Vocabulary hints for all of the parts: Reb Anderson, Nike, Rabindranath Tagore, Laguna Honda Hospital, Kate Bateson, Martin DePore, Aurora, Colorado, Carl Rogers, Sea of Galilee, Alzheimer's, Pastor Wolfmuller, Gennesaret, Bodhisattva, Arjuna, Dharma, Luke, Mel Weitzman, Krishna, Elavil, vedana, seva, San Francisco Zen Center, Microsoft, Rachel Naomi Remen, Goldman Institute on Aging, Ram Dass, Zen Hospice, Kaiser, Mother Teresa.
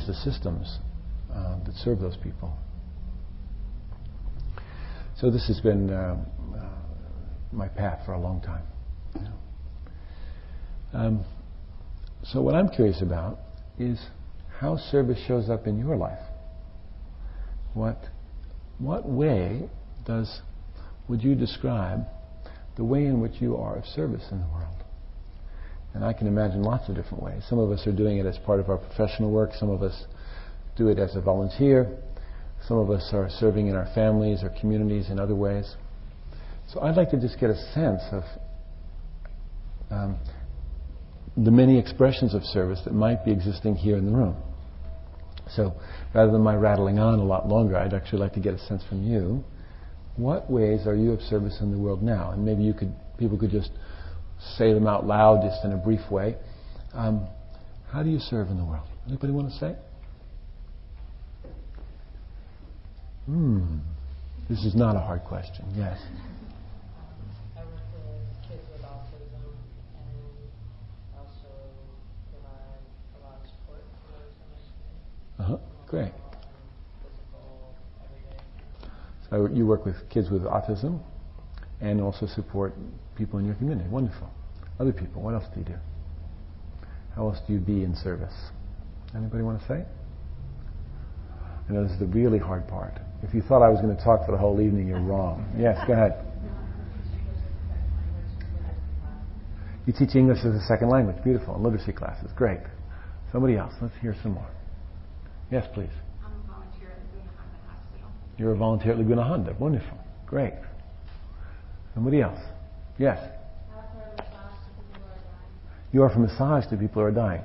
change the systems that serve those people. So this has been my path for a long time. Yeah. So what I'm curious about is how service shows up in your life. What way would you describe the way in which you are of service in the world? And I can imagine lots of different ways. Some of us are doing it as part of our professional work. Some of us do it as a volunteer. Some of us are serving in our families or communities in other ways. So I'd like to just get a sense of the many expressions of service that might be existing here in the room. So rather than my rattling on a lot longer, I'd actually like to get a sense from you. What ways are you of service in the world now? And maybe people could just say them out loud, just in a brief way. How do you serve in the world? Anybody want to say? This is not a hard question. Yes. I work with kids with autism and also provide a lot of support for those. Great. Physical, everyday. So you work with kids with autism and also support people in your community. Wonderful. Other people, what else do you do? How else do you be in service? Anybody want to say? I know this is the really hard part. If you thought I was going to talk for the whole evening, you're wrong. Yes, go ahead. You teach English as a second language. Beautiful. And literacy classes. Great. Somebody else. Let's hear some more. Yes, please. I'm a volunteer at Laguna Honda Hospital. You're a volunteer at Laguna Honda. Wonderful. Great. Somebody else. Yes. You offer massage to people who are dying.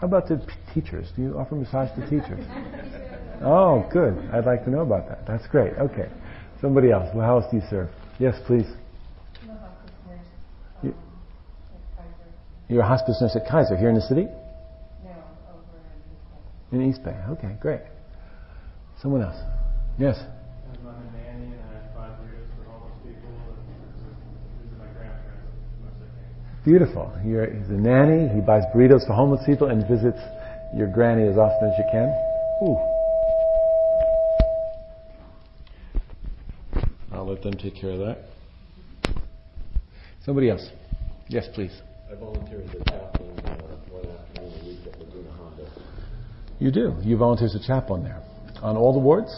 How about the teachers? Do you offer massage to teachers? Oh, good. I'd like to know about that. That's great. Okay. Somebody else. Well, how else do you serve? Yes, please. I'm a hospice nurse at Kaiser. You're a hospice nurse at Kaiser here in the city? No, over in East Bay. In East Bay. Okay, great. Someone else. Yes. I'm a nanny and I have 5 years for homeless people. These are my grandparents as much as I can. Beautiful. He's a nanny. He buys burritos for homeless people and visits your granny as often as you can. Ooh. Let them take care of that. Somebody else. Yes, please. I volunteer as a chaplain one afternoon a week at Laguna Honda. You do? You volunteer as a chaplain there? On all the wards?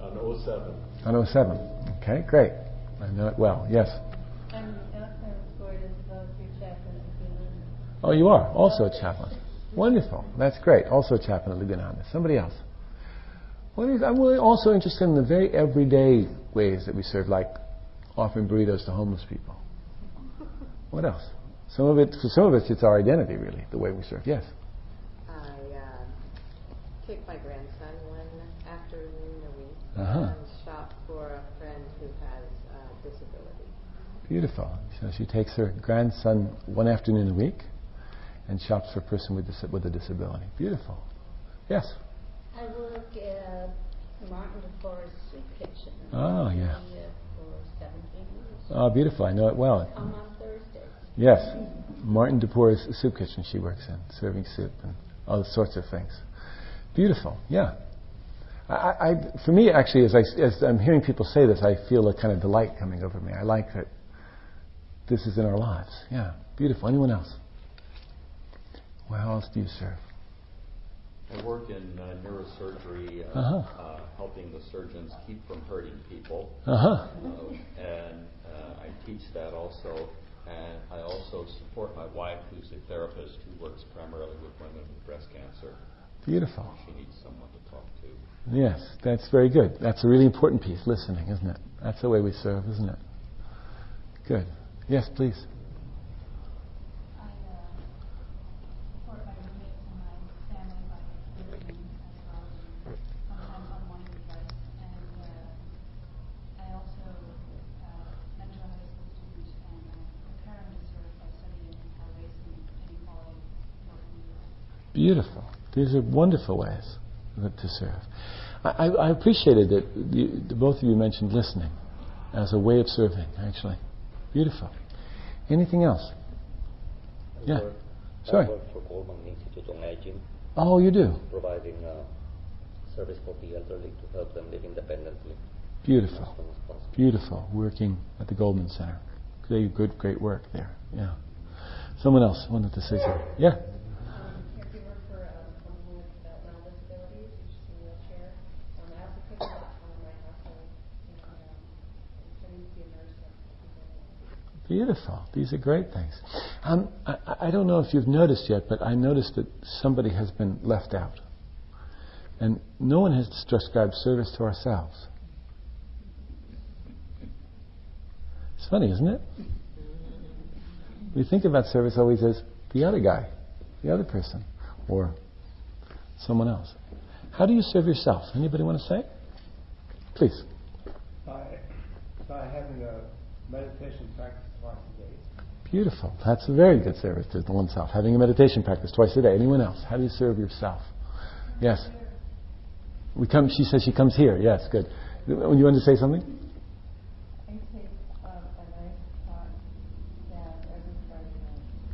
On 07. On 07. Okay, great. I know it well. Yes? I'm also employed as a volunteer chaplain at Laguna Honda. Oh, you are? Also a chaplain. Wonderful. That's great. Also a chaplain at Laguna Honda. Somebody else. I'm really also interested in the very everyday ways that we serve, like offering burritos to homeless people. What else? For some of us, it's our identity, really, the way we serve. Yes? I take my grandson one afternoon a week and shop for a friend who has a disability. Beautiful. So she takes her grandson one afternoon a week and shops for a person with a disability. Beautiful. Yes? I work at Martin DePore's soup kitchen. Oh, yeah. I've been here for 17 years. Oh, beautiful. I know it well. On my Thursdays. Yes. Martin DePore's soup kitchen she works in, serving soup and all sorts of things. Beautiful. Yeah. For me, actually, as I'm hearing people say this, I feel a kind of delight coming over me. I like that this is in our lives. Yeah. Beautiful. Anyone else? Well, how else do you serve? I work in neurosurgery, helping the surgeons keep from hurting people. And I teach that also. And I also support my wife, who's a therapist who works primarily with women with breast cancer. Beautiful. She needs someone to talk to. Yes, that's very good. That's a really important piece, listening, isn't it? That's the way we serve, isn't it? Good. Yes, please. Beautiful. These are wonderful ways to serve. I appreciated that both of you mentioned listening as a way of serving, actually. Beautiful. Anything else? Yeah. Sorry. I work for Goldman Institute on Aging. Oh, you do? Providing service for the elderly to help them live independently. Beautiful. Beautiful. Working at the Goldman Center. They do great work there. Yeah. Someone else wanted to say something. Yeah. If you work for someone with developmental disabilities, you're just in a wheelchair. I also take a lot from my household. I'm trying to be a nurse. Beautiful. These are great things. I don't know if you've noticed yet, but I noticed that somebody has been left out. And no one has described service to ourselves. It's funny, isn't it? We think about service always as the other guy, the other person, or someone else. How do you serve yourself? Anybody want to say? Please. By having a meditation practice twice a day. Beautiful. That's a very good service to oneself. Having a meditation practice twice a day. Anyone else? How do you serve yourself? Yes. She says she comes here. Yes, good. You wanted to say something?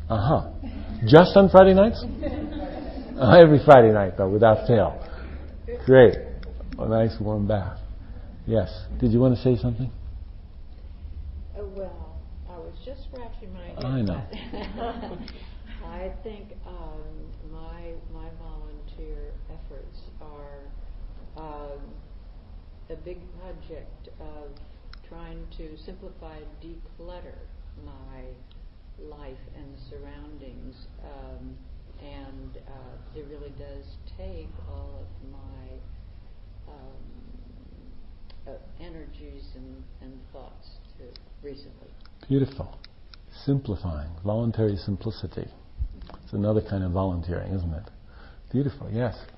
Uh-huh. Just on Friday nights? Every Friday night, though, without fail. Great. A nice warm bath. Yes. Did you want to say something? Well, I was just scratching my head. I know. I think my volunteer efforts are a big project of trying to simplify, declutter my life and the surroundings, and it really does take all of my energies and thoughts recently. Beautiful. Simplifying. Voluntary simplicity. It's another kind of volunteering, isn't it? Beautiful, yes. I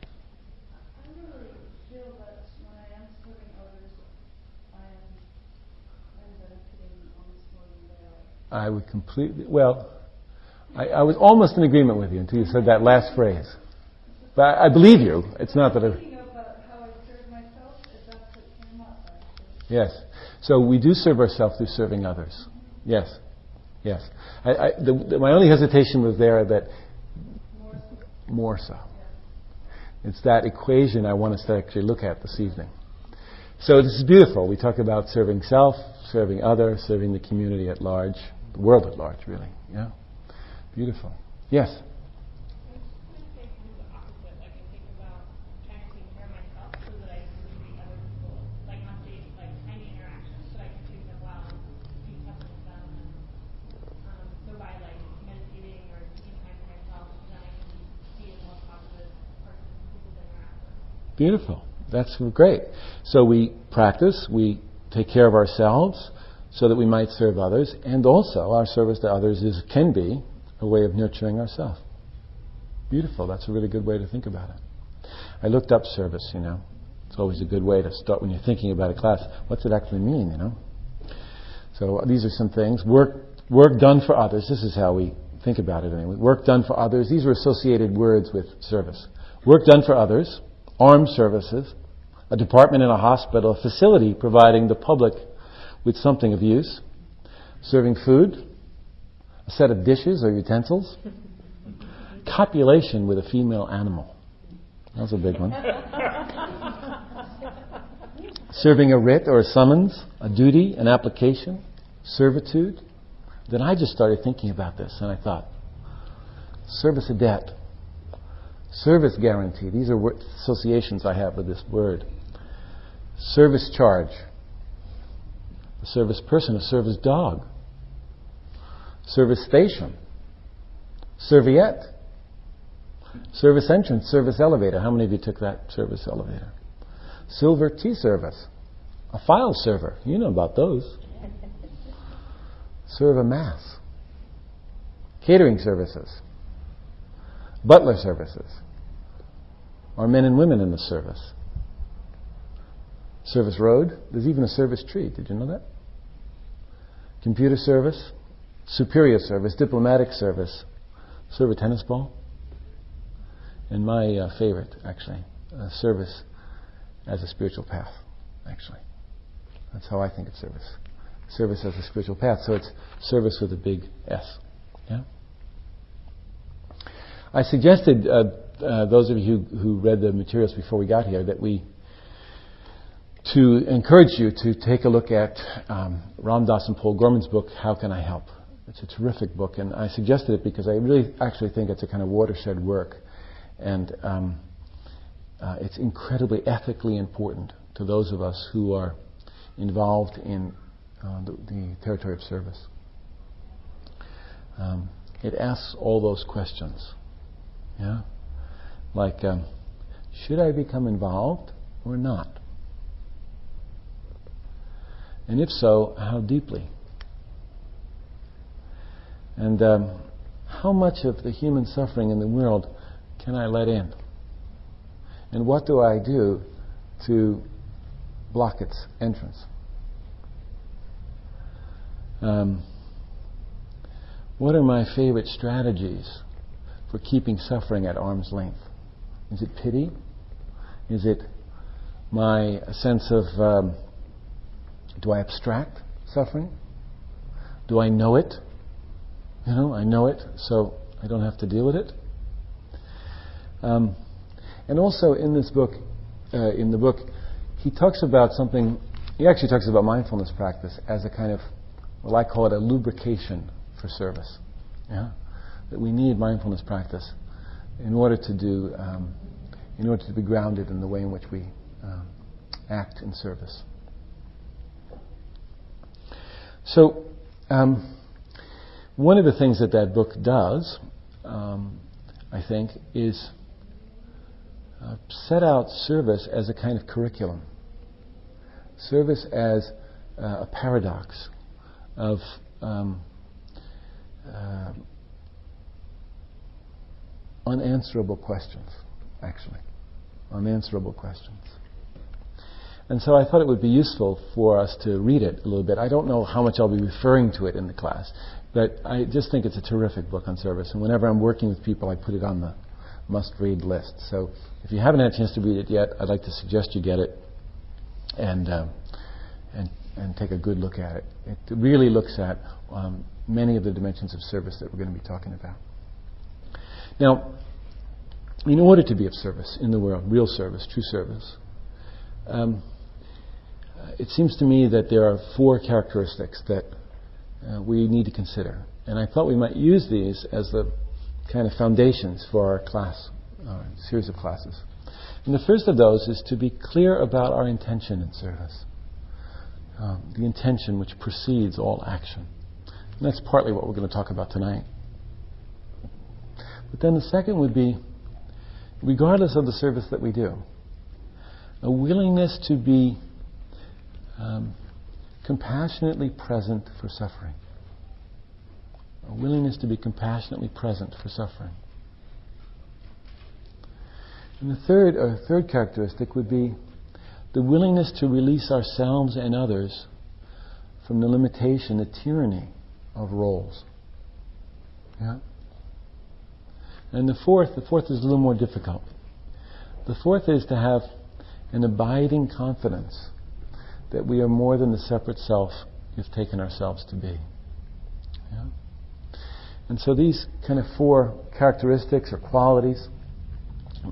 really feel that when I am serving others, I'm benefiting almost more than they are. I would completely, I was almost in agreement with you until you said that last phrase. But I believe you. It's not that I... Speaking of how I serve myself, that's what came up. Yes. So we do serve ourselves through serving others. Mm-hmm. Yes. Yes. My only hesitation was there that... More so. Yeah. It's that equation I want us to actually look at this evening. So this is beautiful. We talk about serving self, serving others, serving the community at large. The world at large, really. Yeah. Beautiful. Yes? I just want to say kind of the opposite. Like, I think about trying to take care of myself so that I can treat other people. Like, on stage, like, tiny interactions so I can treat them well and do something with them. So by, like, meditating or taking time for myself, then I can be a more positive person who interact with. Beautiful. That's great. So we practice, we take care of ourselves, so that we might serve others, and also our service to others can be a way of nurturing ourselves. Beautiful. That's a really good way to think about it. I looked up service, It's always a good way to start when you're thinking about a class. What's it actually mean, So these are some things. Work done for others. This is how we think about it anyway. Work done for others. These are associated words with service. Work done for others, armed services, a department in a hospital, a facility providing the public with something of use, serving food, a set of dishes or utensils, copulation with a female animal. That's a big one. Serving a writ or a summons, a duty, an application, servitude. Then I just started thinking about this, and I thought, service a debt, service guarantee. These are associations I have with this word. Service charge. A service person, a service dog, service station, serviette, service entrance, service elevator. How many of you took that service elevator? Silver tea service, a file server. You know about those. Serve a mass, catering services, butler services, our men and women in the service. Service road. There's even a service tree. Did you know that? Computer service, superior service, diplomatic service, serve a tennis ball, and my favorite, actually, service as a spiritual path, actually. That's how I think of service. Service as a spiritual path, so it's service with a big S. Yeah? I suggested those of you who read the materials before we got here, that we to encourage you to take a look at Ram Dass and Paul Gorman's book, How Can I Help? It's a terrific book, and I suggested it because I really actually think it's a kind of watershed work, and it's incredibly ethically important to those of us who are involved in the territory of service. It asks all those questions, yeah, like should I become involved or not? And if so, how deeply? And how much of the human suffering in the world can I let in? And what do I do to block its entrance? What are my favorite strategies for keeping suffering at arm's length? Is it pity? Is it my sense of do I abstract suffering? Do I know it? You know, I know it, so I don't have to deal with it. And also in this book, in the book, he talks about something, he actually talks about mindfulness practice as a kind of, well, I call it a lubrication for service. Yeah? That we need mindfulness practice in order to do, in order to be grounded in the way in which we act in service. So, one of the things that that book does, I think, is set out service as a kind of curriculum. Service as a paradox of unanswerable questions, actually. Unanswerable questions. And so I thought it would be useful for us to read it a little bit. I don't know how much I'll be referring to it in the class, but I just think it's a terrific book on service. And whenever I'm working with people, I put it on the must-read list. So if you haven't had a chance to read it yet, I'd like to suggest you get it and take a good look at it. It really looks at many of the dimensions of service that we're going to be talking about. Now, in order to be of service in the world, real service, true service, it seems to me that there are four characteristics that we need to consider. And I thought we might use these as the kind of foundations for our class, our series of classes. And the first of those is to be clear about our intention in service. The intention which precedes all action. And that's partly what we're going to talk about tonight. But then the second would be, regardless of the service that we do, a willingness to be compassionately present for suffering. A willingness to be compassionately present for suffering. And the third characteristic would be the willingness to release ourselves and others from the limitation, the tyranny of roles. Yeah? And the fourth is a little more difficult. The fourth is to have an abiding confidence that we are more than the separate self we've taken ourselves to be. Yeah? And so these kind of four characteristics or qualities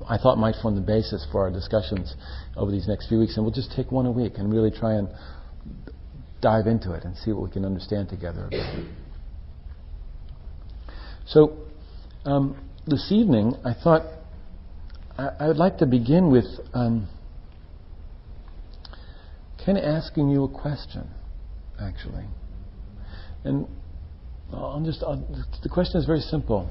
I thought might form the basis for our discussions over these next few weeks, and we'll just take one a week and really try and dive into it and see what we can understand together about it. So this evening I thought I would like to begin with kind of asking you a question, actually. And the question is very simple.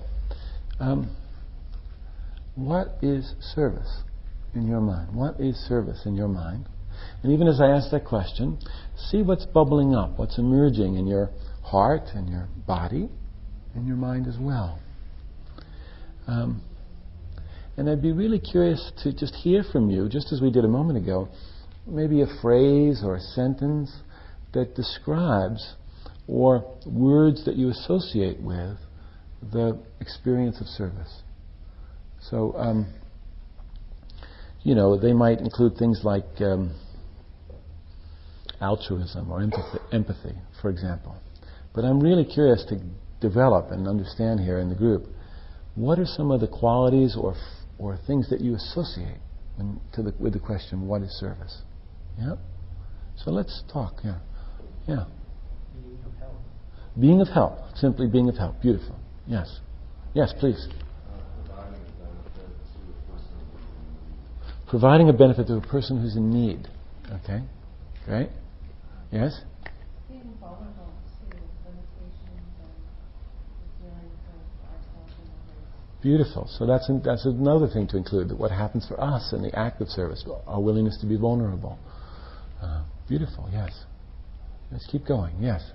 What is service in your mind? What is service in your mind? And even as I ask that question, see what's bubbling up, what's emerging in your heart and your body and your mind as well. And I'd be really curious to just hear from you, just as we did a moment ago, maybe a phrase or a sentence that describes or words that you associate with the experience of service. So, you know, they might include things like altruism or empathy, for example. But I'm really curious to develop and understand here in the group, what are some of the qualities or or things that you associate with the question, what is service? Yeah? So let's talk, yeah. Yeah. Being of help. Being of help. Simply being of help. Beautiful. Yes. Yes, please. Providing a benefit to a person who's in need. Okay? Great. Yes? Being vulnerable to limitations and caring for ourselves and others. Beautiful. So that's another thing to include, that what happens for us in the act of service, our willingness to be vulnerable. Beautiful, yes. Let's keep going, yes.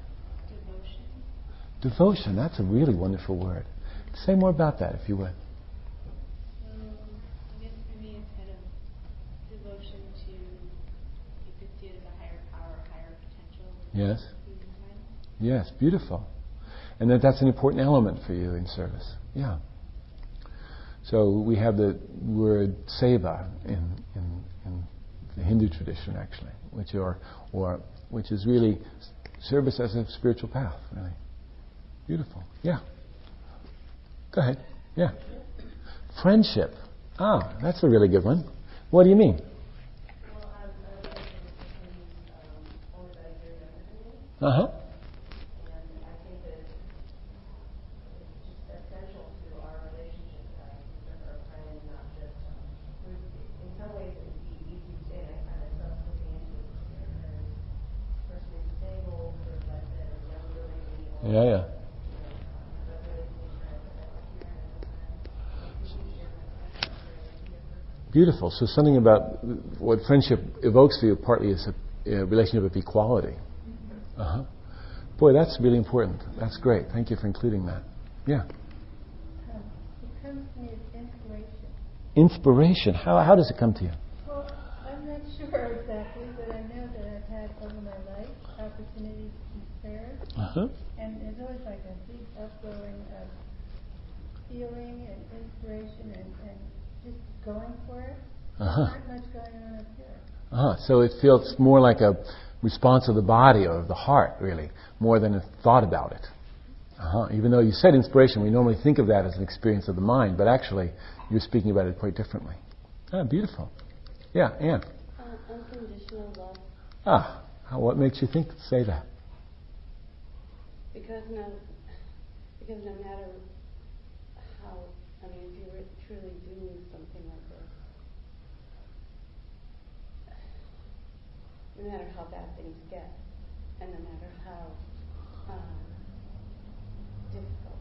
Devotion. Devotion, that's a really wonderful word. Say more about that, if you would. Yes. Yes, beautiful. And that's an important element for you in service. Yeah. So we have the word seva in the Hindu tradition, actually, which is really service as a spiritual path, really. Beautiful. Yeah. Go ahead. Yeah. Friendship. Ah, that's a really good one. What do you mean? Uh-huh. And I think that it's essential to our relationship that our friend is not just, in some ways it would be easy to say, I find myself looking into a person who's stable, or like that, or younger maybe. Yeah, yeah. Beautiful. So something about what friendship evokes for you partly is a relationship of equality. Uh-huh. Boy, that's really important. That's great. Thank you for including that. Yeah. It comes to me as inspiration. Inspiration. How does it come to you? Well, I'm not sure exactly, but I know that I've had over my life opportunities to serve. Uh-huh. And there's always like a big upwelling of feeling and inspiration and just going for it. Uh-huh. There's not much going on up here. Uh-huh. So it feels more like a response of the body or of the heart, really, more than a thought about it. Uh-huh. Even though you said inspiration, we normally think of that as an experience of the mind, but actually you're speaking about it quite differently. Ah, beautiful. Yeah, Anne? Unconditional love. Ah, what makes you think say that? Because no matter how, I mean, if you were truly doing something like this, no matter how bad things get, and no matter how difficult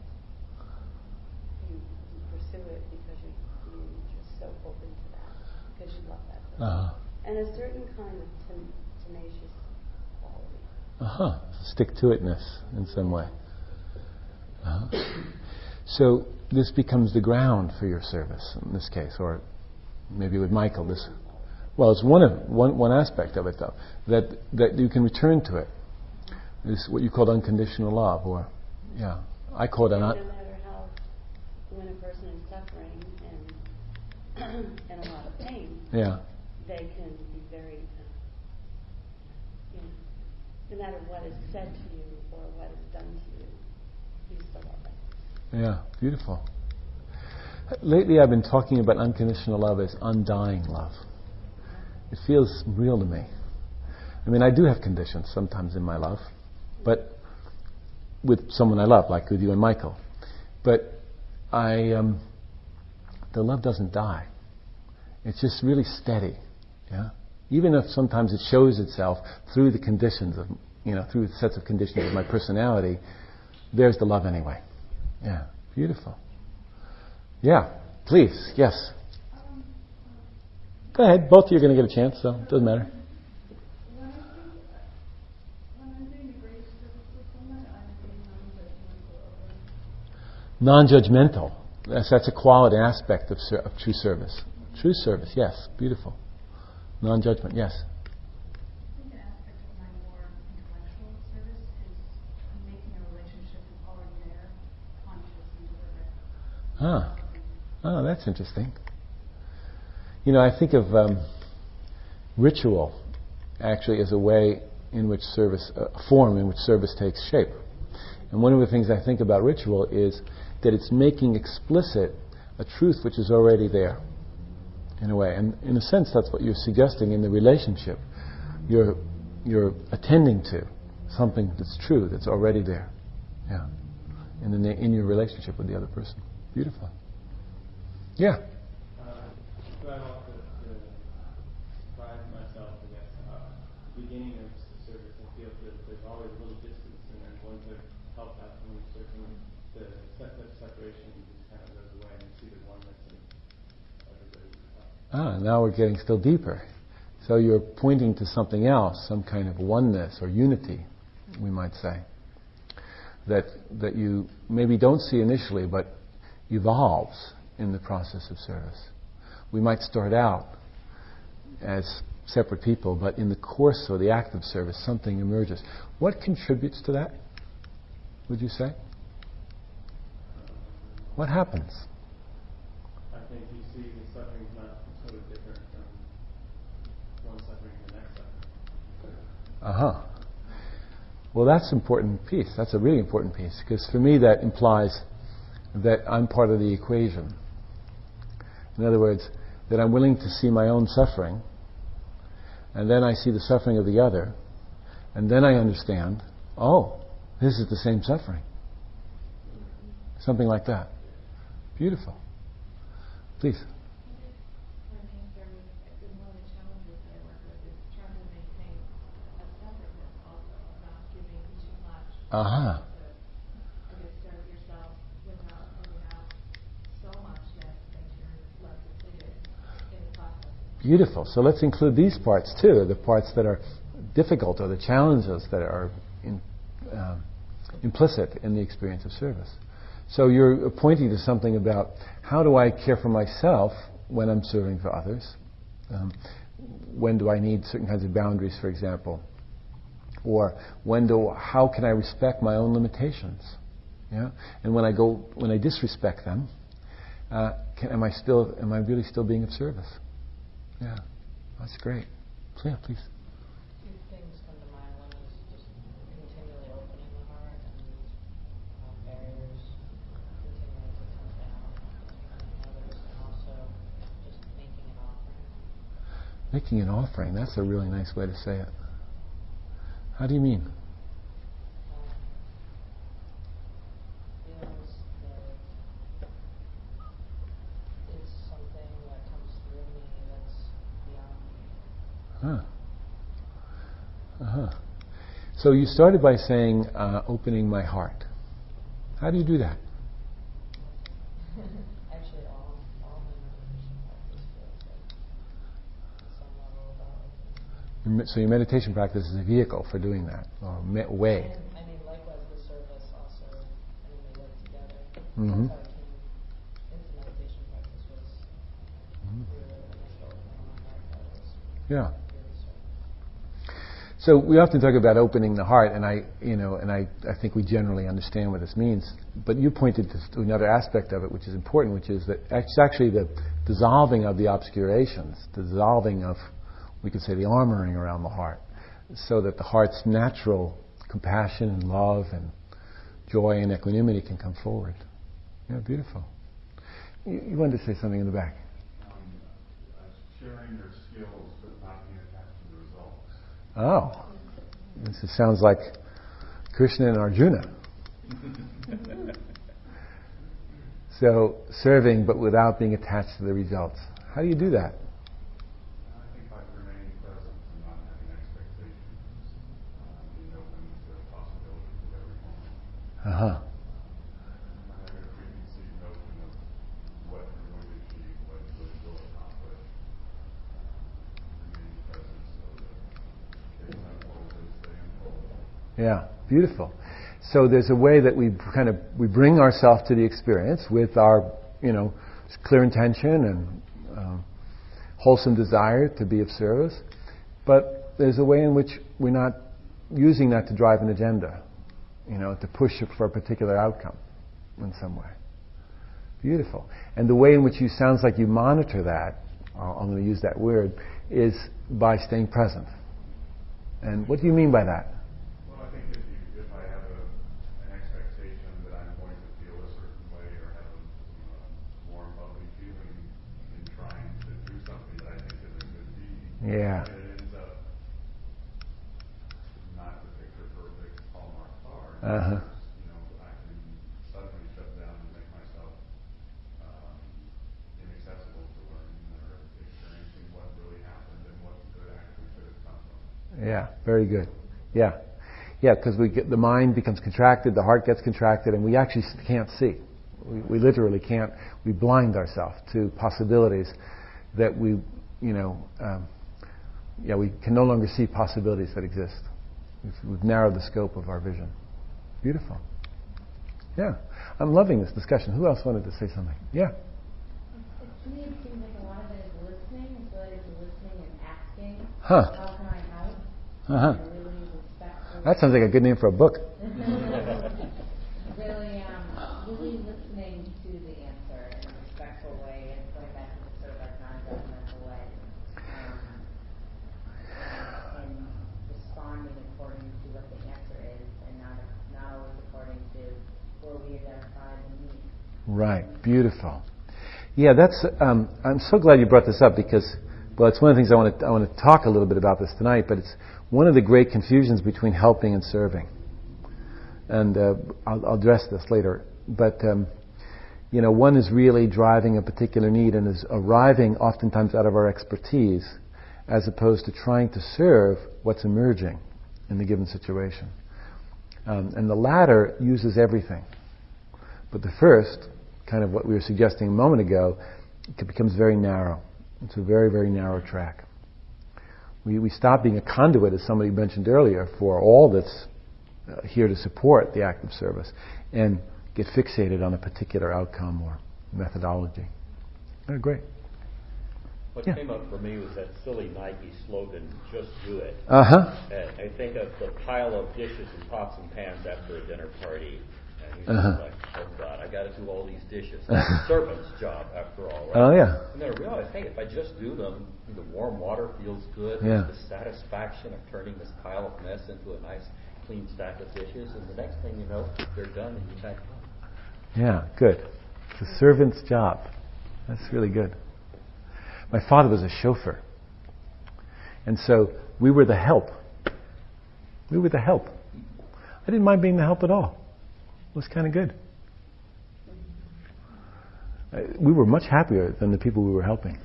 you pursue it, because you're so open to that, because you love that person. Uh-huh. And a certain kind of tenacious quality. Uh-huh. Stick-to-itness in some way. Uh-huh. So this becomes the ground for your service in this case, or maybe with Michael, this... Well, it's one aspect of it, though, that you can return to it. It's what you call unconditional love, or yeah, I call it no matter how, when a person is suffering and and a lot of pain, yeah, they can be very, no matter what is said to you or what is done to you, you still love it. Yeah, beautiful. Lately, I've been talking about unconditional love as undying love. It feels real to me. I mean, I do have conditions sometimes in my love, but with someone I love, like with you and Michael. But the love doesn't die. It's just really steady. Yeah, even if sometimes it shows itself through the conditions of, through the sets of conditions of my personality. There's the love anyway. Yeah, beautiful. Yeah, please, yes. Go ahead. Both of you are going to get a chance, so it doesn't matter. When I'm doing the greatest service with someone, I'm being non-judgmental. That's a quality aspect of true service. Mm-hmm. True service, yes. Beautiful. Non-judgment, yes. I think an aspect of my more intellectual service is making a relationship that's already there, conscious and deliberate. Ah, that's interesting. I think of ritual actually as a way in which service, a form in which service takes shape. And one of the things I think about ritual is that it's making explicit a truth which is already there. in a way. And in a sense, that's what you're suggesting in the relationship. You're attending to something that's true, that's already there. Yeah. And in your relationship with the other person. Beautiful. Yeah. Start off with pride myself, I guess, beginning of service, and feel that there's always a little distance, and then one to help out from the certain separation, you just kind of goes away and see the oneness and everybody's ah, now we're getting still deeper. So you're pointing to something else, some kind of oneness or unity, we might say, that you maybe don't see initially, but evolves in the process of service. We might start out as separate people, but in the course or the act of service, something emerges. What contributes to that, would you say? What happens? I think you see the suffering is not totally different from one suffering to the next suffering. Uh-huh. Well, that's an important piece. That's a really important piece, because for me that implies that I'm part of the equation. In other words, that I'm willing to see my own suffering, and then I see the suffering of the other, and then I understand, oh, this is the same suffering. Something like that. Beautiful. Please. Uh-huh. Beautiful. So let's include these parts too, the parts that are difficult or the challenges that are implicit in the experience of service. So you're pointing to something about how do I care for myself when I'm serving for others? When do I need certain kinds of boundaries, for example? Or how can I respect my own limitations? Yeah? And when I disrespect them, am I really still being of service? Yeah, that's great. So yeah, please. Two things come to mind. One is just continually opening the heart and barriers continuing to come down between others, and also just making an offering. Making an offering, that's a really nice way to say it. How do you mean? Uh-huh. So you started by saying opening my heart. How do you do that? Actually, all meditation practice feels like some level of opening. So your meditation practice is a vehicle for doing that, or way. I mean, likewise the service also. I mean, they work together. Mm-hmm. That's how I came into meditation practice was through the initial opening my heart. That was yeah. So we often talk about opening the heart, and I think we generally understand what this means. But you pointed to another aspect of it, which is important, which is that it's actually the dissolving of the obscurations, the dissolving of, we could say, the armoring around the heart, so that the heart's natural compassion and love and joy and equanimity can come forward. Yeah, beautiful. You wanted to say something in the back. Sharing your skills. Oh, this sounds like Krishna and Arjuna. So, serving but without being attached to the results. How do you do that? I think by remaining present and not having expectations, being open to the possibilities of every moment. Uh-huh. Having a preconceived notion of what you're going to achieve, what you will accomplish. Remaining present so that yeah, beautiful. So there's a way that we bring ourselves to the experience with our clear intention and wholesome desire to be of service, but there's a way in which we're not using that to drive an agenda, to push for a particular outcome in some way. Beautiful. And the way in which you sounds like you monitor that, I'm going to use that word, is by staying present. And what do you mean by that? Well, I think if I have an expectation that I'm going to feel a certain way or have a warm, lovely feeling in trying to do something, Yeah. It ends up not the picture perfect Hallmark car. Uh-huh. You know, I can suddenly shut down and make myself inaccessible to learning or experiencing what really happened and what good actually could have come from. Yeah, very good. Yeah. Yeah, because we get, the mind becomes contracted, the heart gets contracted, and we actually can't see. We literally can't. We blind ourselves to possibilities that we, you know, we can no longer see possibilities that exist. We've narrowed the scope of our vision. Beautiful. Yeah, I'm loving this discussion. Who else wanted to say something? Yeah. To me, it seems like a lot of it is listening, as well as listening and asking. Huh. How can I help? Uh huh. That sounds like a good name for a book. Really listening to the answer in a respectful way and going back to sort of like non-judgmental way. And responding according to what the answer is and not always according to where we identify the need. Right. Beautiful. Yeah, that's, I'm so glad you brought this up because, well, it's one of the things I want to talk a little bit about this tonight, but it's one of the great confusions between helping and serving. And I'll address this later. But, you know, one is really driving a particular need and is arriving oftentimes out of our expertise as opposed to trying to serve what's emerging in the given situation. And the latter uses everything. But the first, kind of what we were suggesting a moment ago, it becomes very narrow. It's a very, very narrow track. We stop being a conduit, as somebody mentioned earlier, for all that's here to support the act of service and get fixated on a particular outcome or methodology. Oh, great. What came up for me was that silly Nike slogan, just do it. Uh-huh. And I think of the pile of dishes and pots and pans after a dinner party. And you're just like, oh God, I got to do all these dishes. That's a servant's job, after all, right? Oh yeah. And then I realized, hey, if I just do them, the warm water feels good. Yeah. There's the satisfaction of turning this pile of mess into a nice, clean stack of dishes, and the next thing you know, they're done, and you're back home. Yeah, good. It's a servant's job. That's really good. My father was a chauffeur, and so we were the help. We were the help. I didn't mind being the help at all. Was kind of good. We were much happier than the people we were helping.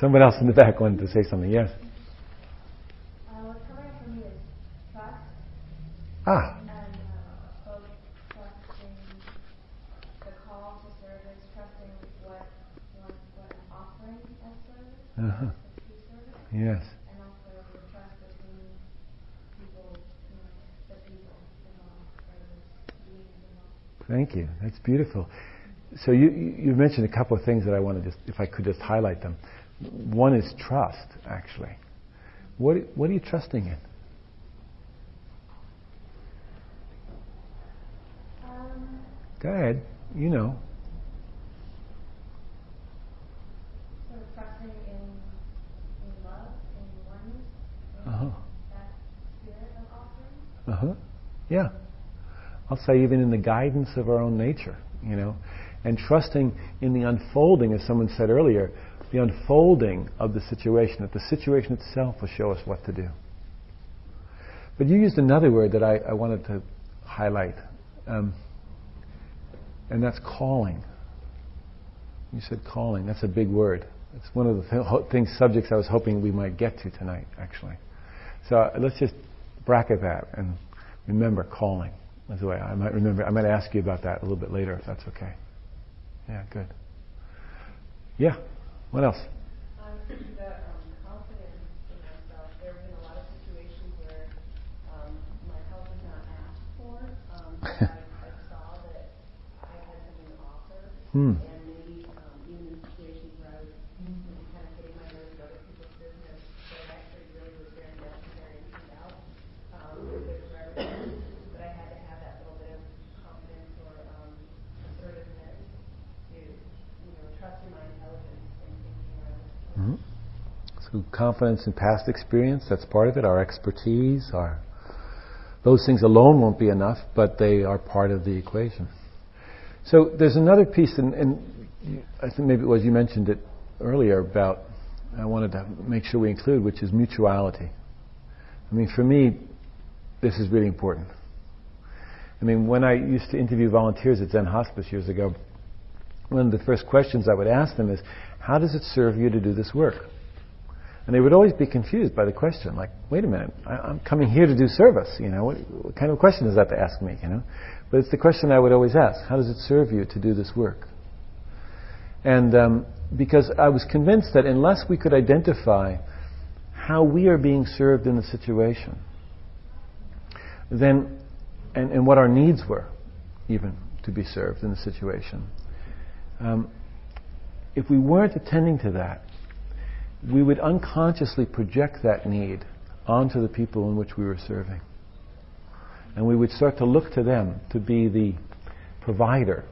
Someone else in the back wanted to say something. Yes? What's coming up for me is trust. Ah. And both trusting the call to service, trusting what I'm offering as service, uh-huh. As service. Yes. Thank you. That's beautiful. So you mentioned a couple of things that I want to just, if I could just highlight them. One is trust, actually. What are you trusting in? Go ahead. You know. So trusting in love, in oneness, in that spirit of offering. Uh-huh. Yeah. I'll say even in the guidance of our own nature, you know, and trusting in the unfolding, as someone said earlier, the unfolding of the situation, that the situation itself will show us what to do. But you used another word that I wanted to highlight, and that's calling. You said calling. That's a big word. It's one of the subjects I was hoping we might get to tonight, actually. So let's just bracket that and remember calling. By the way, I might ask you about that a little bit later, if that's okay. Yeah, good. Yeah, what else? Confidence in myself. There have been a lot of situations where my help was not asked for. I saw that I had something to offer, and maybe even in situations where I was kind of getting my nose in other people's business, that actually really was very necessary to help. Mm-hmm. So confidence in past experience, that's part of it, our expertise, those things alone won't be enough, but they are part of the equation. So there's another piece, and I think maybe it was you mentioned it earlier about I wanted to make sure we include, which is mutuality. I mean, for me, this is really important. I mean, when I used to interview volunteers at Zen Hospice years ago, one of the first questions I would ask them is, how does it serve you to do this work? And they would always be confused by the question, like, wait a minute, I'm coming here to do service, you know, what kind of question is that to ask me, you know? But it's the question I would always ask, how does it serve you to do this work? And because I was convinced that unless we could identify how we are being served in the situation, then, and what our needs were, even, to be served in the situation, if we weren't attending to that, we would unconsciously project that need onto the people in which we were serving. And we would start to look to them to be the provider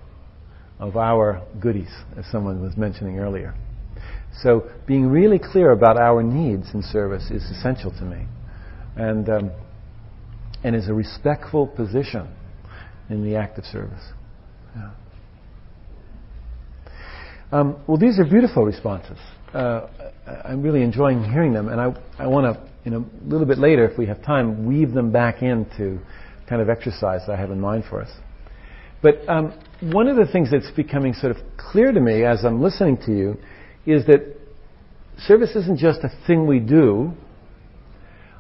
of our goodies, as someone was mentioning earlier. So being really clear about our needs in service is essential to me, and is a respectful position in the act of service. Yeah. Well, these are beautiful responses. I'm really enjoying hearing them, and I want to, you know, a little bit later, if we have time, weave them back into kind of exercise that I have in mind for us. But one of the things that's becoming sort of clear to me as I'm listening to you is that service isn't just a thing we do.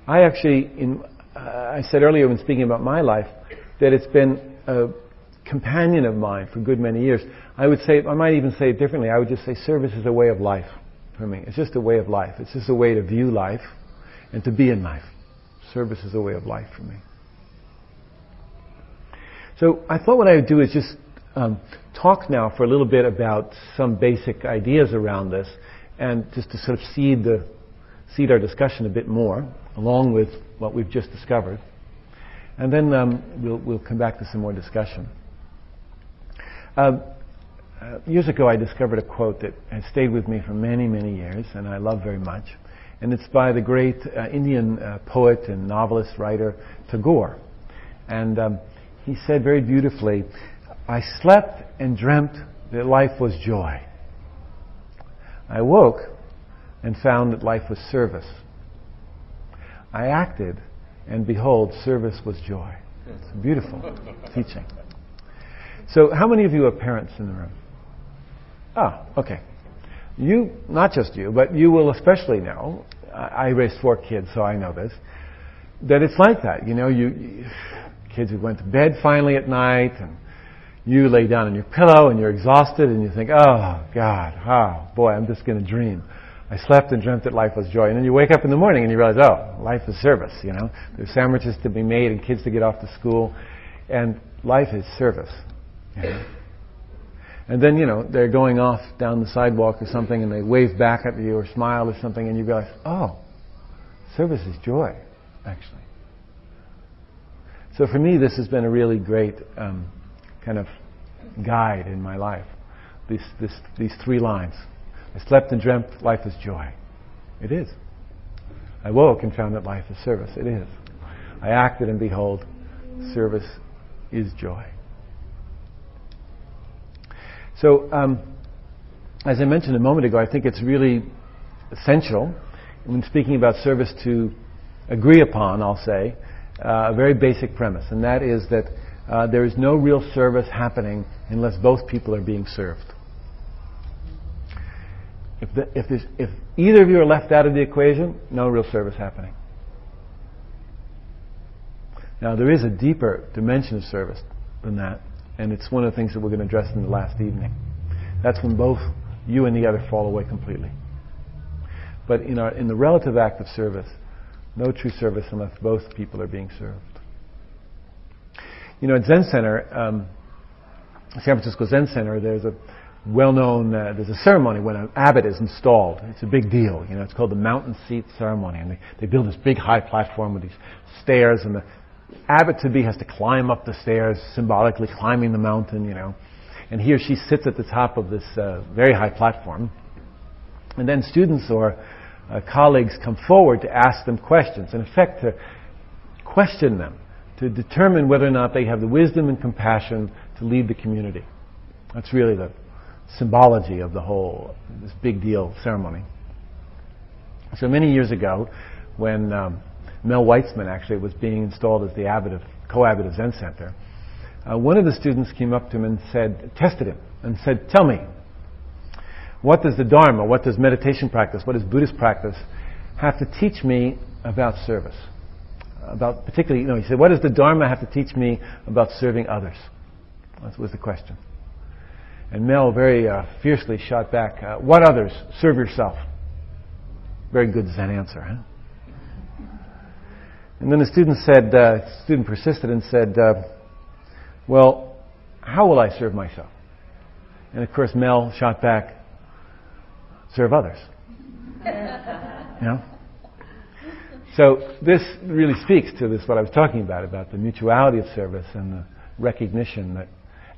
I actually, I said earlier when speaking about my life, that it's been a companion of mine for a good many years. I would say, I might even say it differently, I would just say service is a way of life for me. It's just a way of life. It's just a way to view life and to be in life. Service is a way of life for me. So I thought what I would do is just talk now for a little bit about some basic ideas around this, and just to sort of seed our discussion a bit more, along with what we've just discovered. And then we'll come back to some more discussion. Years ago I discovered a quote that has stayed with me for many, many years, and I love very much. And it's by the great Indian poet and novelist, writer, Tagore. And he said very beautifully, "I slept and dreamt that life was joy. I woke and found that life was service. I acted, and behold, service was joy." It's a beautiful teaching. So how many of you are parents in the room? Ah, okay. You, not just you, but you will especially know, I raised 4 kids, so I know this, that it's like that. You know, you kids who went to bed finally at night, and you lay down on your pillow, and you're exhausted, and you think, oh, God, oh, boy, I'm just going to dream. I slept and dreamt that life was joy. And then you wake up in the morning, and you realize, oh, life is service, you know. There's sandwiches to be made, and kids to get off to school, and life is service. You know? And then, you know, they're going off down the sidewalk or something, and they wave back at you or smile or something, and you realize, oh, service is joy, actually. So for me, this has been a really great kind of guide in my life, these 3 lines. I slept and dreamt life is joy. It is. I woke and found that life is service. It is. I acted and behold, service is joy. So, as I mentioned a moment ago, I think it's really essential, when speaking about service, to agree upon, I'll say, a very basic premise, and that is that there is no real service happening unless both people are being served. If either of you are left out of the equation, no real service happening. Now, there is a deeper dimension of service than that, and it's one of the things that we're going to address in the last evening. That's when both you and the other fall away completely. But in the relative act of service, no true service unless both people are being served. You know, at Zen Center, San Francisco Zen Center, there's a well-known, there's a ceremony when an abbot is installed. It's a big deal. You know, it's called the Mountain Seat Ceremony, and they build this big high platform with these stairs, and the abbot to be has to climb up the stairs, symbolically climbing the mountain, you know, and he or she sits at the top of this very high platform, and then students or colleagues come forward to ask them questions, in effect to question them, to determine whether or not they have the wisdom and compassion to lead the community. That's really the symbology of the whole, this big deal ceremony. So many years ago, when Mel Weitzman actually was being installed as the abbot of Coabbot Zen Center, one of the students came up to him and said, tested him, and said, tell me, what does the Dharma, what does meditation practice, what does Buddhist practice have to teach me about service? About particularly, you know, he said, what does the Dharma have to teach me about serving others? That was the question. And Mel very fiercely shot back, what others? Serve yourself. Very good Zen answer, huh? And then the student said, student persisted and said, well, how will I serve myself? And of course Mel shot back, serve others. You know? So this really speaks to this, what I was talking about the mutuality of service and the recognition that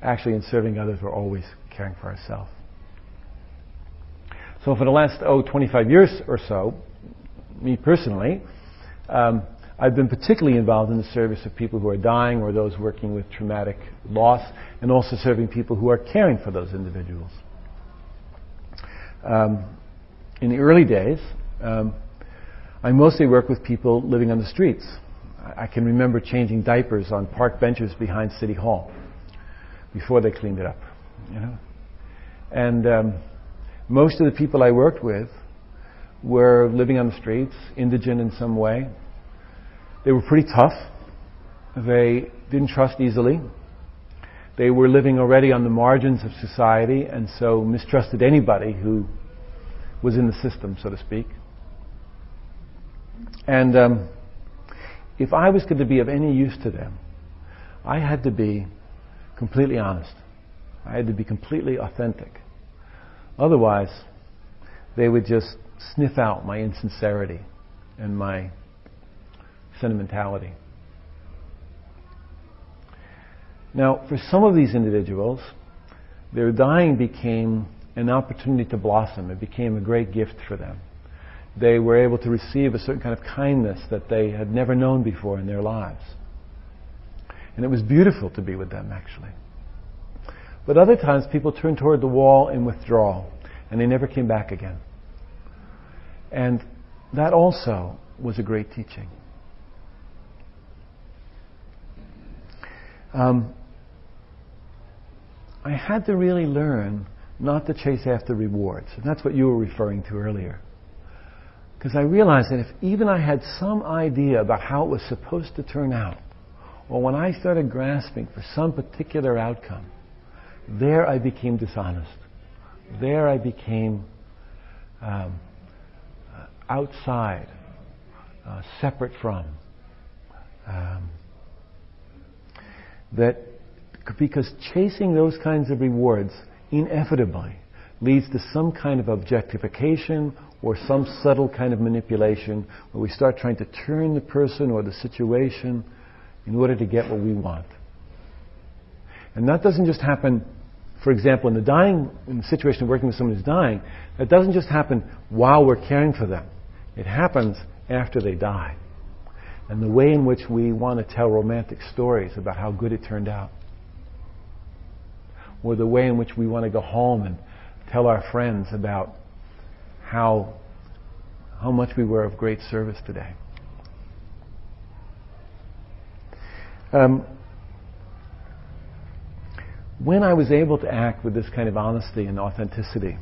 actually in serving others we're always caring for ourselves. So for the last 25 years or so, me personally, I've been particularly involved in the service of people who are dying or those working with traumatic loss, and also serving people who are caring for those individuals. In the early days, I mostly worked with people living on the streets. I can remember changing diapers on park benches behind City Hall before they cleaned it up, you know. And most of the people I worked with were living on the streets, indigent in some way. They were pretty tough. They didn't trust easily. They were living already on the margins of society, and so mistrusted anybody who was in the system, so to speak. And if I was going to be of any use to them, I had to be completely honest. I had to be completely authentic. Otherwise, they would just sniff out my insincerity and my sentimentality. Now, for some of these individuals, their dying became an opportunity to blossom. It became a great gift for them. They were able to receive a certain kind of kindness that they had never known before in their lives. And it was beautiful to be with them, actually. But other times, people turned toward the wall in withdrawal, and they never came back again. And that also was a great teaching. I had to really learn not to chase after rewards, and that's what you were referring to earlier. Because I realized that if even I had some idea about how it was supposed to turn out, or when I started grasping for some particular outcome, there I became dishonest. There I became outside, separate from. That because chasing those kinds of rewards inevitably leads to some kind of objectification or some subtle kind of manipulation where we start trying to turn the person or the situation in order to get what we want. And that doesn't just happen, for example, in the situation of working with someone who's dying, that doesn't just happen while we're caring for them. It happens after they die. And the way in which we want to tell romantic stories about how good it turned out. Or the way in which we want to go home and tell our friends about how much we were of great service today. When I was able to act with this kind of honesty and authenticity,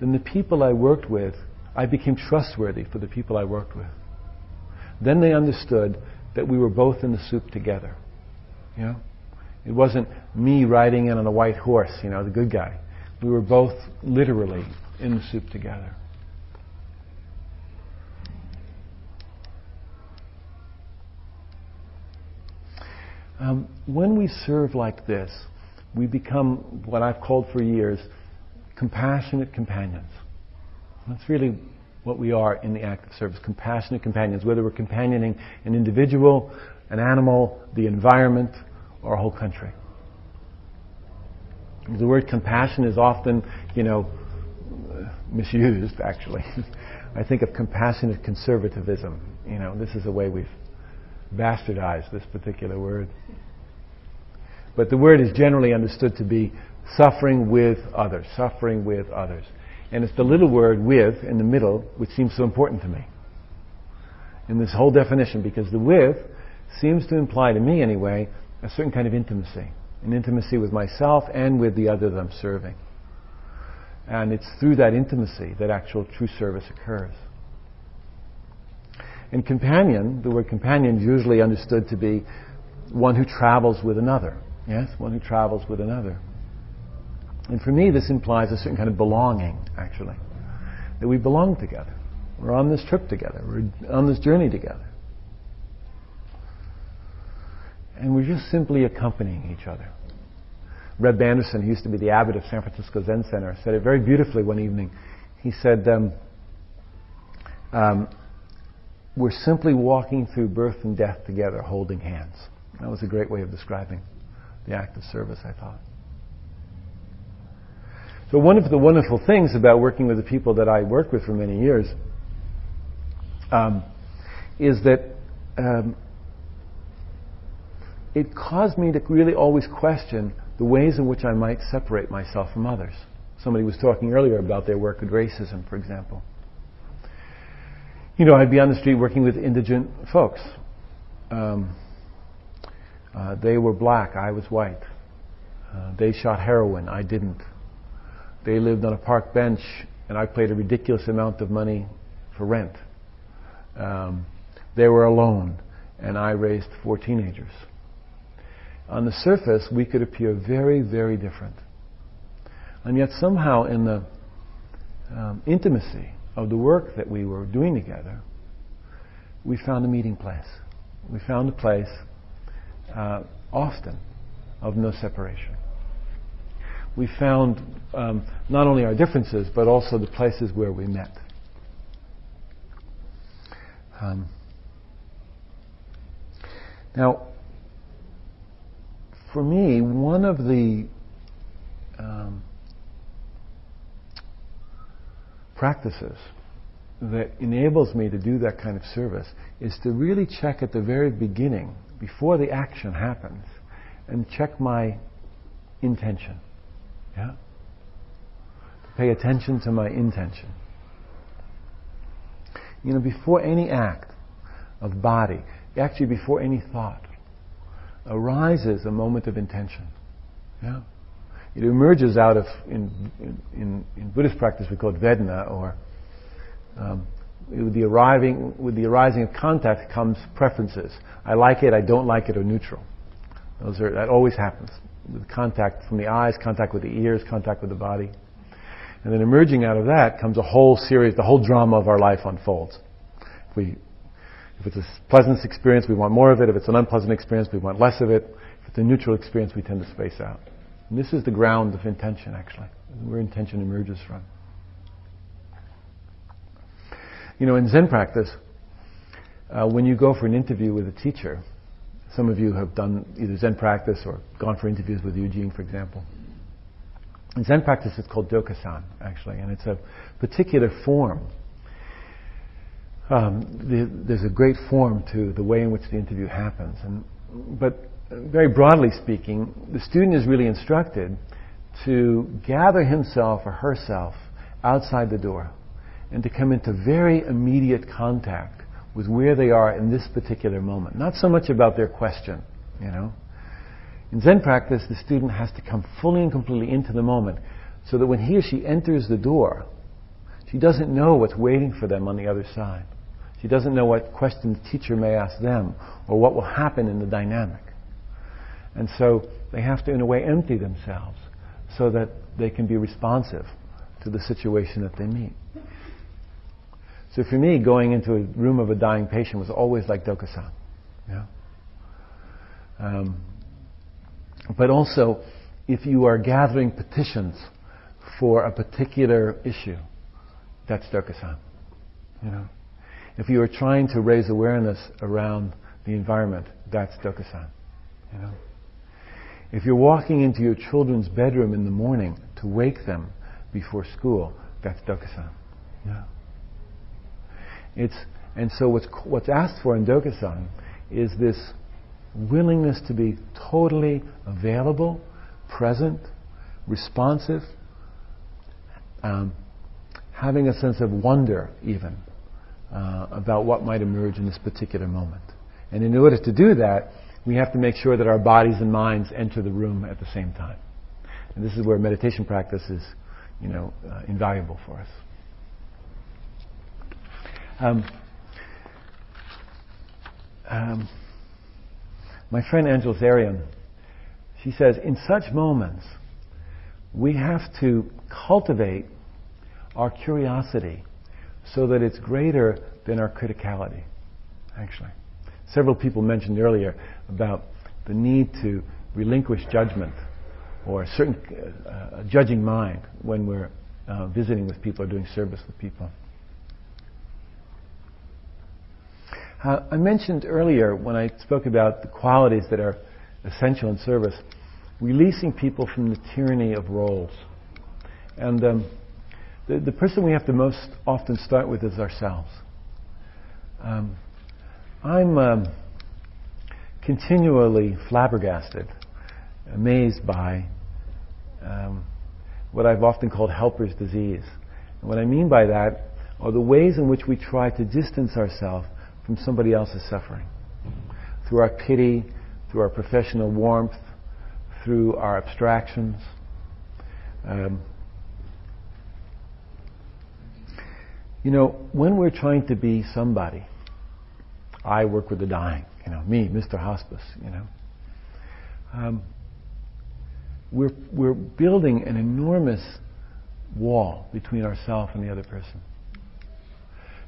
then the people I worked with, I became trustworthy for the people I worked with. Then they understood that we were both in the soup together. You know? It wasn't me riding in on a white horse, you know, the good guy. We were both literally in the soup together. When we serve like this, we become what I've called for years compassionate companions. That's really what we are in the act of service, compassionate companions, whether we're companioning an individual, an animal, the environment, or a whole country. The word compassion is often, you know, misused, actually. I think of compassionate conservatism. You know, this is the way we've bastardized this particular word. But the word is generally understood to be suffering with others, suffering with others. And it's the little word with in the middle which seems so important to me in this whole definition, because the with seems to imply, to me anyway, a certain kind of intimacy, an intimacy with myself and with the other that I'm serving. And it's through that intimacy that actual true service occurs. And companion, the word companion is usually understood to be one who travels with another. Yes, one who travels with another. And for me, this implies a certain kind of belonging, actually, that we belong together. We're on this trip together. We're on this journey together. And we're just simply accompanying each other. Reb Anderson, who used to be the abbot of San Francisco Zen Center, said it very beautifully one evening. He said, we're simply walking through birth and death together, holding hands. That was a great way of describing the act of service, I thought. So one of the wonderful things about working with the people that I worked with for many years is that it caused me to really always question the ways in which I might separate myself from others. Somebody was talking earlier about their work with racism, for example. You know, I'd be on the street working with indigent folks. They were black, I was white. They shot heroin, I didn't. They lived on a park bench, and I paid a ridiculous amount of money for rent. They were alone, and I raised 4 teenagers. On the surface, we could appear very, very different. And yet somehow in the intimacy of the work that we were doing together, we found a meeting place. We found a place, often, of no separation. We found not only our differences, but also the places where we met. Now, for me, one of the practices that enables me to do that kind of service is to really check at the very beginning, before the action happens, and check my intention. Yeah? To pay attention to my intention. You know, before any act of body, actually before any thought, arises a moment of intention. Yeah? It emerges out of, in Buddhist practice we call it vedana, or with the arising of contact comes preferences. I like it, I don't like it, or neutral. That always happens. With contact from the eyes, contact with the ears, contact with the body. And then emerging out of that comes a whole series, the whole drama of our life unfolds. If it's a pleasant experience, we want more of it. If it's an unpleasant experience, we want less of it. If it's a neutral experience, we tend to space out. And this is the ground of intention, actually, where intention emerges from. You know, in Zen practice, when you go for an interview with a teacher, some of you have done either Zen practice or gone for interviews with Eugene, for example. In Zen practice, it's called Dokasan, actually, and it's a particular form. There's a great form to the way in which the interview happens. But very broadly speaking, the student is really instructed to gather himself or herself outside the door and to come into very immediate contact with where they are in this particular moment. Not so much about their question, you know. In Zen practice, the student has to come fully and completely into the moment so that when he or she enters the door, she doesn't know what's waiting for them on the other side. She doesn't know what question the teacher may ask them or what will happen in the dynamic. And so they have to, in a way, empty themselves so that they can be responsive to the situation that they meet. So for me, going into a room of a dying patient was always like Dokasan. Yeah? But also, if you are gathering petitions for a particular issue, that's Dokasan. You know? If you are trying to raise awareness around the environment, that's Dokasan. You know? If you're walking into your children's bedroom in the morning to wake them before school, that's Dokasan. Yeah? And so what's asked for in Dokasan is this willingness to be totally available, present, responsive, having a sense of wonder even about what might emerge in this particular moment. And in order to do that, we have to make sure that our bodies and minds enter the room at the same time. And this is where meditation practice is, invaluable for us. My friend Angela Zarian, she says, in such moments, we have to cultivate our curiosity so that it's greater than our criticality, actually. Several people mentioned earlier about the need to relinquish judgment or a certain judging mind when we're visiting with people or doing service with people. I mentioned earlier when I spoke about the qualities that are essential in service, releasing people from the tyranny of roles. And the person we have to most often start with is ourselves. I'm continually flabbergasted, amazed by what I've often called helper's disease. And what I mean by that are the ways in which we try to distance ourselves from somebody else's suffering. Through our pity, through our professional warmth, through our abstractions. When we're trying to be somebody, I work with the dying, me, Mr. Hospice, We're building an enormous wall between ourselves and the other person.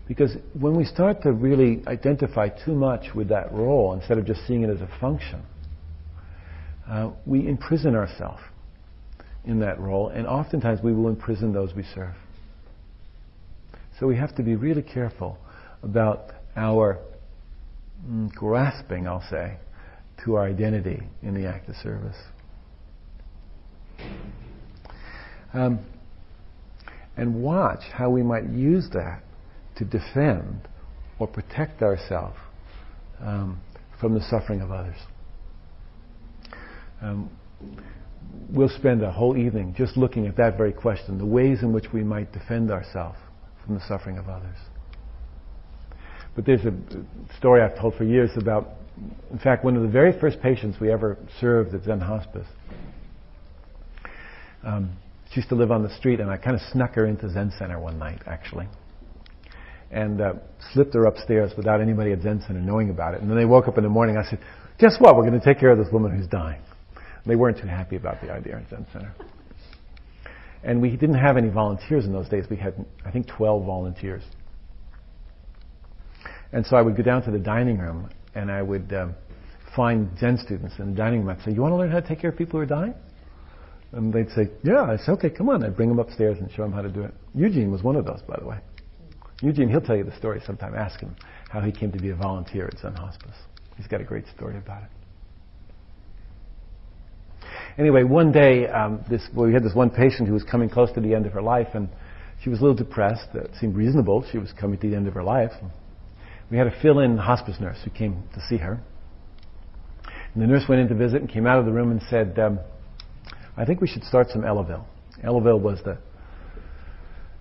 Because when we start to really identify too much with that role, instead of just seeing it as a function, we imprison ourselves in that role, and oftentimes we will imprison those we serve. So we have to be really careful about our grasping, I'll say, to our identity in the act of service. And watch how we might use that to defend or protect ourselves from the suffering of others. We'll spend a whole evening just looking at that very question, the ways in which we might defend ourselves from the suffering of others. But there's a story I've told for years about, in fact, one of the very first patients we ever served at Zen Hospice. She used to live on the street, and I kind of snuck her into Zen Center one night, actually, and slipped her upstairs without anybody at Zen Center knowing about it. And then they woke up in the morning. I said, guess what? We're going to take care of this woman who's dying. And they weren't too happy about the idea at Zen Center. And we didn't have any volunteers in those days. We had, I think, 12 volunteers. And so I would go down to the dining room, and I would find Zen students in the dining room. I'd say, you want to learn how to take care of people who are dying? And they'd say, yeah. I said, okay, come on. I'd bring them upstairs and show them how to do it. Eugene was one of those, by the way. Eugene, he'll tell you the story sometime. Ask him how he came to be a volunteer at Zen Hospice. He's got a great story about it. Anyway, one day, we had this one patient who was coming close to the end of her life, and she was a little depressed. That seemed reasonable. She was coming to the end of her life. We had a fill-in hospice nurse who came to see her. And the nurse went in to visit and came out of the room and said, I think we should start some Elavil. Elavil was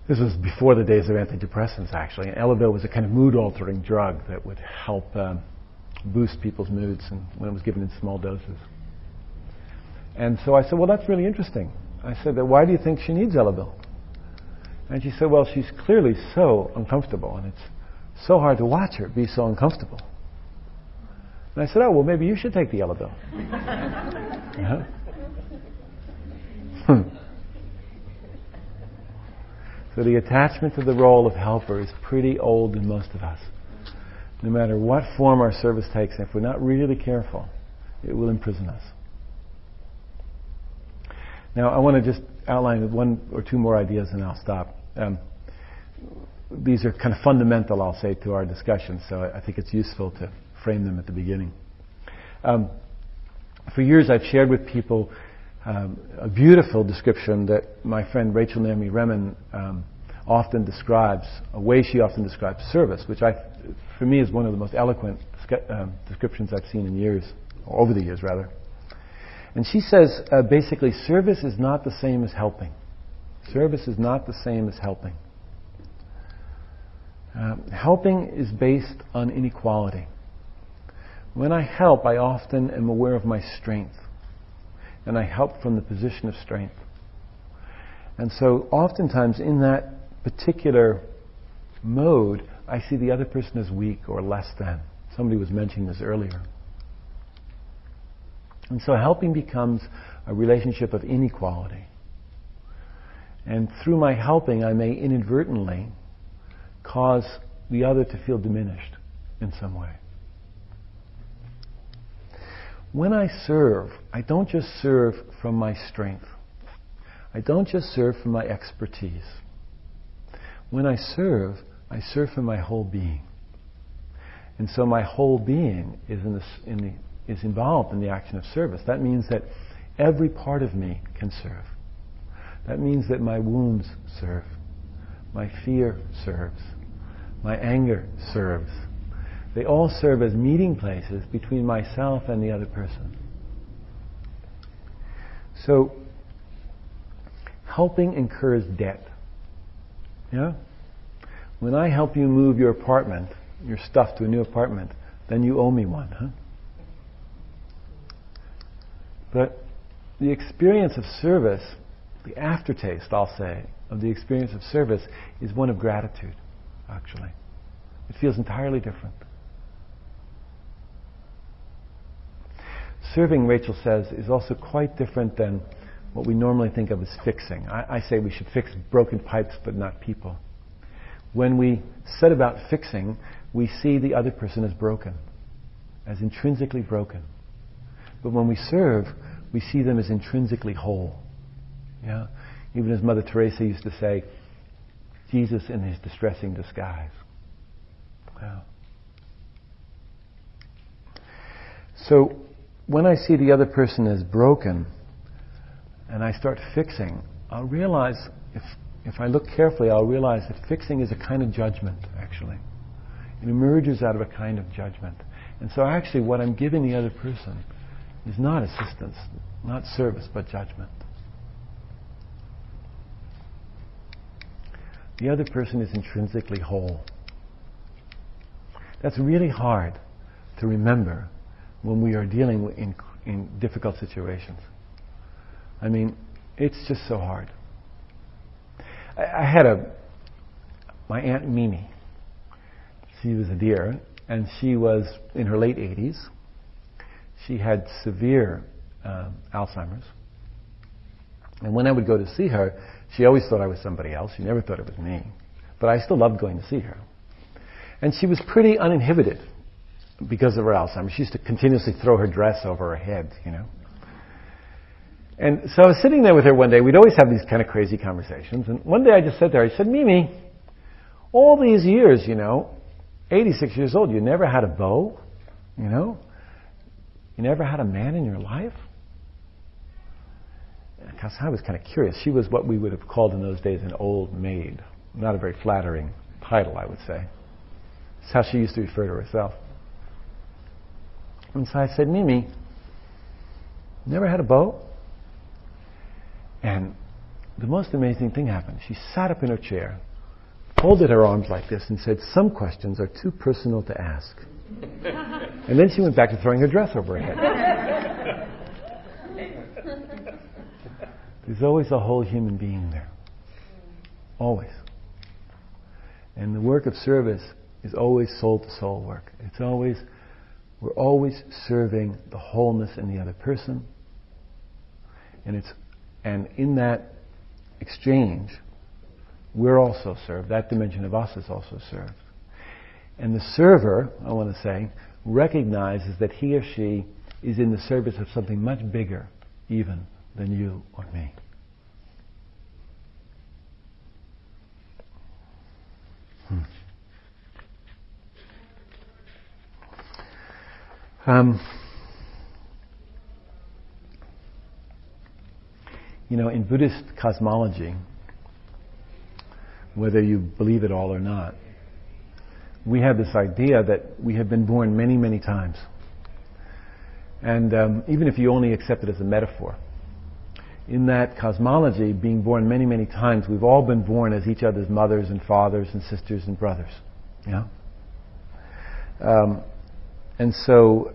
this was before the days of antidepressants, actually. And Elavil was a kind of mood-altering drug that would help boost people's moods and when it was given in small doses. And so I said, well, that's really interesting. I said, why do you think she needs Elavil? And she said, well, she's clearly so uncomfortable, and it's so hard to watch her be so uncomfortable. And I said, oh, well, maybe you should take the Elavil. Uh-huh. So the attachment to the role of helper is pretty old in most of us. No matter what form our service takes, if we're not really careful, it will imprison us. Now I want to just outline one or two more ideas and I'll stop. These are kind of fundamental, I'll say, to our discussion, so I think it's useful to frame them at the beginning. For years I've shared with people a beautiful description that my friend Rachel Naomi Remen often describes service, which for me is one of the most eloquent descriptions I've seen in years, or over the years rather. And she says basically, service is not the same as helping. Helping is based on inequality. When I help, I often am aware of my strength, and I help from the position of strength. And so oftentimes in that particular mode, I see the other person as weak or less than. Somebody was mentioning this earlier. And so helping becomes a relationship of inequality. And through my helping, I may inadvertently cause the other to feel diminished in some way. When I serve, I don't just serve from my strength. I don't just serve from my expertise. When I serve from my whole being. And so my whole being is involved in the action of service. That means that every part of me can serve. That means that my wounds serve. My fear serves. My anger serves. They all serve as meeting places between myself and the other person. So, helping incurs debt. Yeah? When I help you move your apartment, your stuff to a new apartment, then you owe me one, huh? But the experience of service, the aftertaste, I'll say, of the experience of service is one of gratitude, actually. It feels entirely different. Serving, Rachel says, is also quite different than what we normally think of as fixing. I say we should fix broken pipes, but not people. When we set about fixing, we see the other person as broken, as intrinsically broken. But when we serve, we see them as intrinsically whole. Yeah? Even as Mother Teresa used to say, Jesus in his distressing disguise. Wow. So, when I see the other person as broken, and I start fixing, I'll realize, if I look carefully, I'll realize that fixing is a kind of judgment, actually. It emerges out of a kind of judgment. And so actually what I'm giving the other person is not assistance, not service, but judgment. The other person is intrinsically whole. That's really hard to remember when we are dealing in difficult situations. I mean, it's just so hard. I had my Aunt Mimi. She was a dear, and she was in her late 80s. She had severe Alzheimer's. And when I would go to see her, she always thought I was somebody else. She never thought it was me. But I still loved going to see her. And she was pretty uninhibited because of her Alzheimer's. She used to continuously throw her dress over her head, you know. And so I was sitting there with her one day. We'd always have these kind of crazy conversations. And one day I just said to her, I said, Mimi, all these years, you know, 86 years old, you never had a beau, you know? You never had a man in your life? Because I was kind of curious. She was what we would have called in those days an old maid. Not a very flattering title, I would say. That's how she used to refer to herself. And so I said, Mimi, never had a beau? And the most amazing thing happened. She sat up in her chair, folded her arms like this, and said, some questions are too personal to ask. And then she went back to throwing her dress over her head. There's always a whole human being there. Always. And the work of service is always soul-to-soul work. We're always serving the wholeness in the other person. And in that exchange, we're also served. That dimension of us is also served. And the server, I want to say, recognizes that he or she is in the service of something much bigger, even, than you or me. You know, in Buddhist cosmology, whether you believe it all or not, we have this idea that we have been born many, many times. And even if you only accept it as a metaphor, in that cosmology, being born many, many times, we've all been born as each other's mothers and fathers and sisters and brothers. Yeah. And so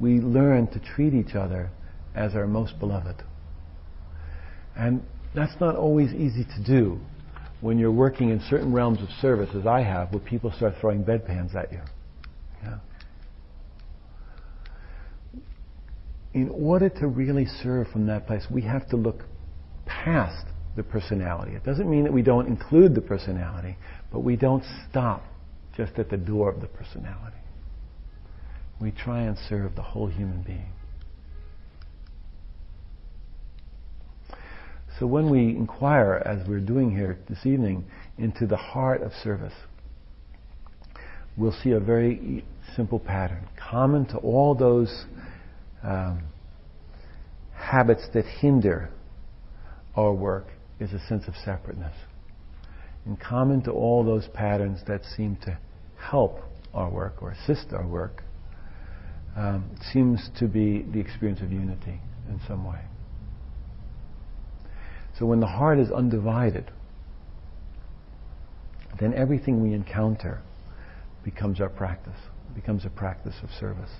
we learn to treat each other as our most beloved. And that's not always easy to do when you're working in certain realms of service, as I have, where people start throwing bedpans at you. Yeah. In order to really serve from that place, we have to look past the personality. It doesn't mean that we don't include the personality, but we don't stop just at the door of the personality. We try and serve the whole human being. So when we inquire, as we're doing here this evening, into the heart of service, we'll see a very simple pattern, common to all those habits that hinder our work, is a sense of separateness. And common to all those patterns that seem to help our work or assist our work, seems to be the experience of unity in some way. So when the heart is undivided, then everything we encounter becomes our practice, becomes a practice of service.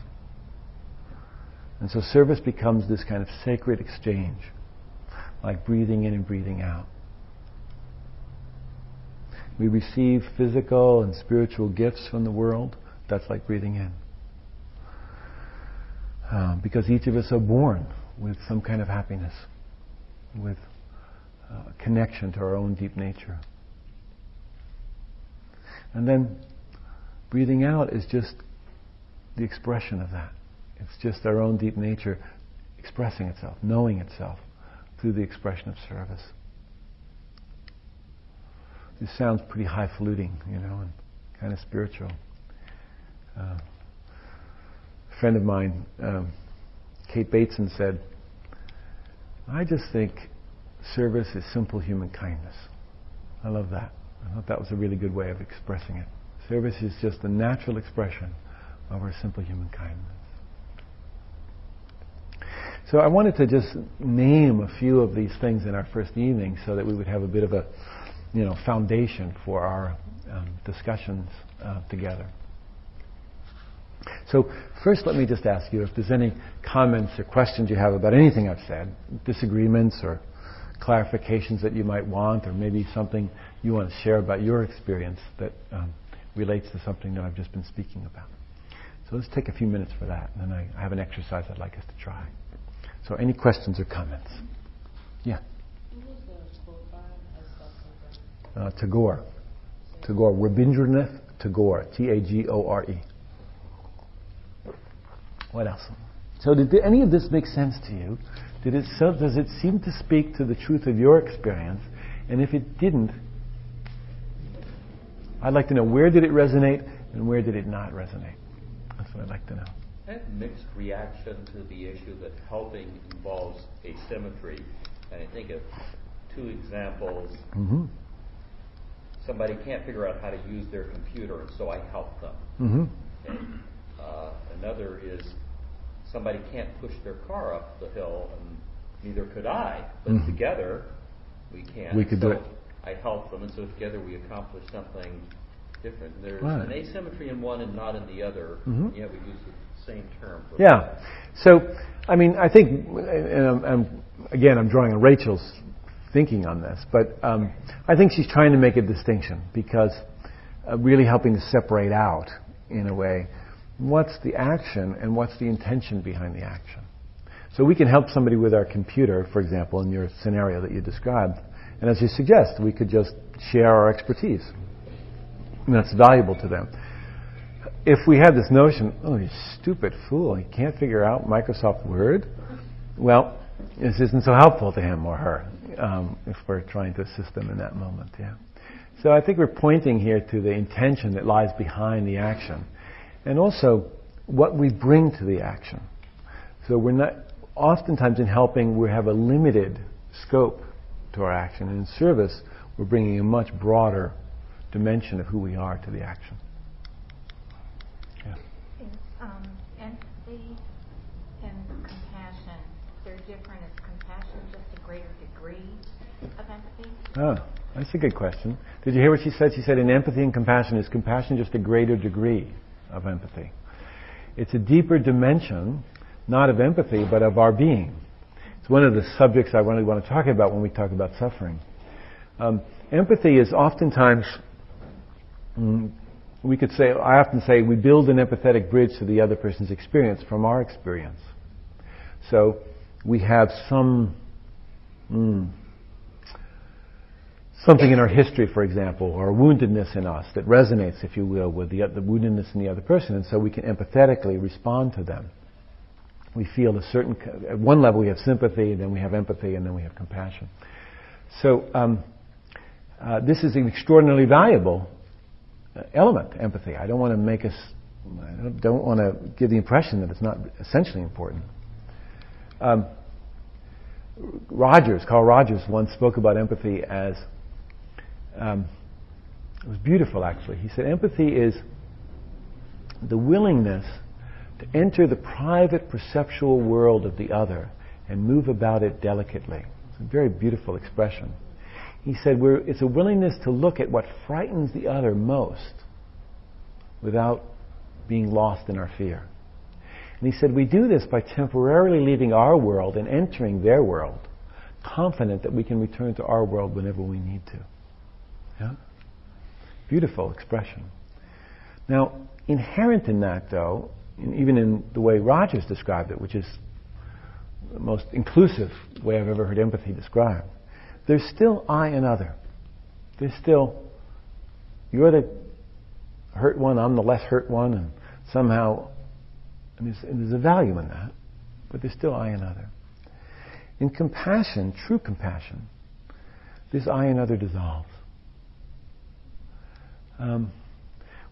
And so service becomes this kind of sacred exchange, like breathing in and breathing out. We receive physical and spiritual gifts from the world. That's like breathing in. Because each of us are born with some kind of happiness, with connection to our own deep nature. And then breathing out is just the expression of that. It's just our own deep nature expressing itself, knowing itself through the expression of service. This sounds pretty highfalutin, you know, and kind of spiritual. A friend of mine, Kate Bateson, said, "I just think service is simple human kindness." I love that. I thought that was a really good way of expressing it. Service is just the natural expression of our simple human kindness. So I wanted to just name a few of these things in our first evening so that we would have a bit of a, you know, foundation for our discussions together. So first let me just ask you if there's any comments or questions you have about anything I've said, disagreements or clarifications that you might want, or maybe something you want to share about your experience that relates to something that I've just been speaking about. So let's take a few minutes for that, and then I have an exercise I'd like us to try. So any questions or comments? Yeah? Who was the quote by? Tagore. Tagore. Rabindranath Tagore. T-A-G-O-R-E. What else? So did any of this make sense to you? Does it seem to speak to the truth of your experience? And if it didn't, I'd like to know, where did it resonate and where did it not resonate? That's what I'd like to know. I have mixed reaction to the issue that helping involves asymmetry. And I think of two examples. Mm-hmm. Somebody can't figure out how to use their computer, and so I help them. Mm-hmm. Okay. Another is somebody can't push their car up the hill, and neither could I. But mm-hmm. together, we can. We could do it. I help them, and so together we accomplish something different. There's an asymmetry in one and not in the other. Mm-hmm. Yeah, we use it. Same term. Yeah. So, I mean, I think, and I'm drawing on Rachel's thinking on this, but I think she's trying to make a distinction, because really helping to separate out, in a way, what's the action and what's the intention behind the action. So we can help somebody with our computer, for example, in your scenario that you described, and as you suggest, we could just share our expertise. And that's valuable to them. If we had this notion, oh, you stupid fool, he can't figure out Microsoft Word, well, this isn't so helpful to him or her, if we're trying to assist them in that moment. Yeah. So I think we're pointing here to the intention that lies behind the action, and also what we bring to the action. So we're not, oftentimes in helping, we have a limited scope to our action, and in service, we're bringing a much broader dimension of who we are to the action. Empathy and compassion, they're different. Is compassion just a greater degree empathy? Oh, that's a good question. Did you hear what she said? She said, in empathy and compassion, is compassion just a greater degree of empathy? It's a deeper dimension, not of empathy, but of our being. It's one of the subjects I really want to talk about when we talk about suffering. Empathy is oftentimes, I often say, we build an empathetic bridge to the other person's experience from our experience. So we have something in our history, for example, or a woundedness in us that resonates, if you will, with the woundedness in the other person, and so we can empathetically respond to them. We feel at one level we have sympathy, and then we have empathy, and then we have compassion. So this is an extraordinarily valuable element, empathy. I don't want to give the impression that it's not essentially important. Carl Rogers once spoke about empathy as, it was beautiful actually, he said empathy is the willingness to enter the private perceptual world of the other and move about it delicately. It's a very beautiful expression. He said it's a willingness to look at what frightens the other most without being lost in our fear. And he said, we do this by temporarily leaving our world and entering their world, confident that we can return to our world whenever we need to. Yeah? Beautiful expression. Now, inherent in that, though, even in the way Rogers described it, which is the most inclusive way I've ever heard empathy described, there's still I and other. There's still, you're the hurt one, I'm the less hurt one, and somehow... And there's a value in that, but there's still I and other. In compassion, true compassion, this I and other dissolves.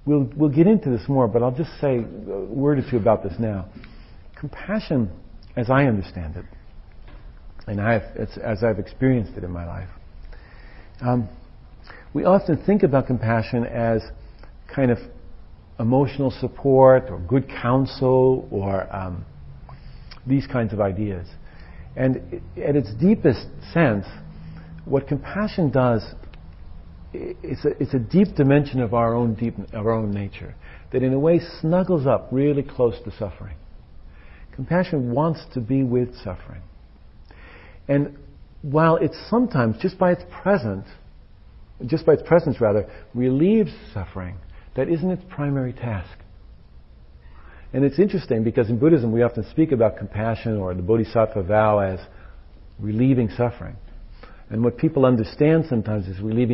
We'll get into this more, but I'll just say a word or two about this now. Compassion, as I understand it, and as I've experienced it in my life, we often think about compassion as kind of emotional support or good counsel or these kinds of ideas. And at its deepest sense, what compassion does, it's a deep dimension of our own nature that in a way snuggles up really close to suffering. Compassion wants to be with suffering. And while it's sometimes, just by its presence, relieves suffering, that isn't its primary task. And it's interesting because in Buddhism we often speak about compassion or the Bodhisattva vow as relieving suffering. And what people understand sometimes is relieving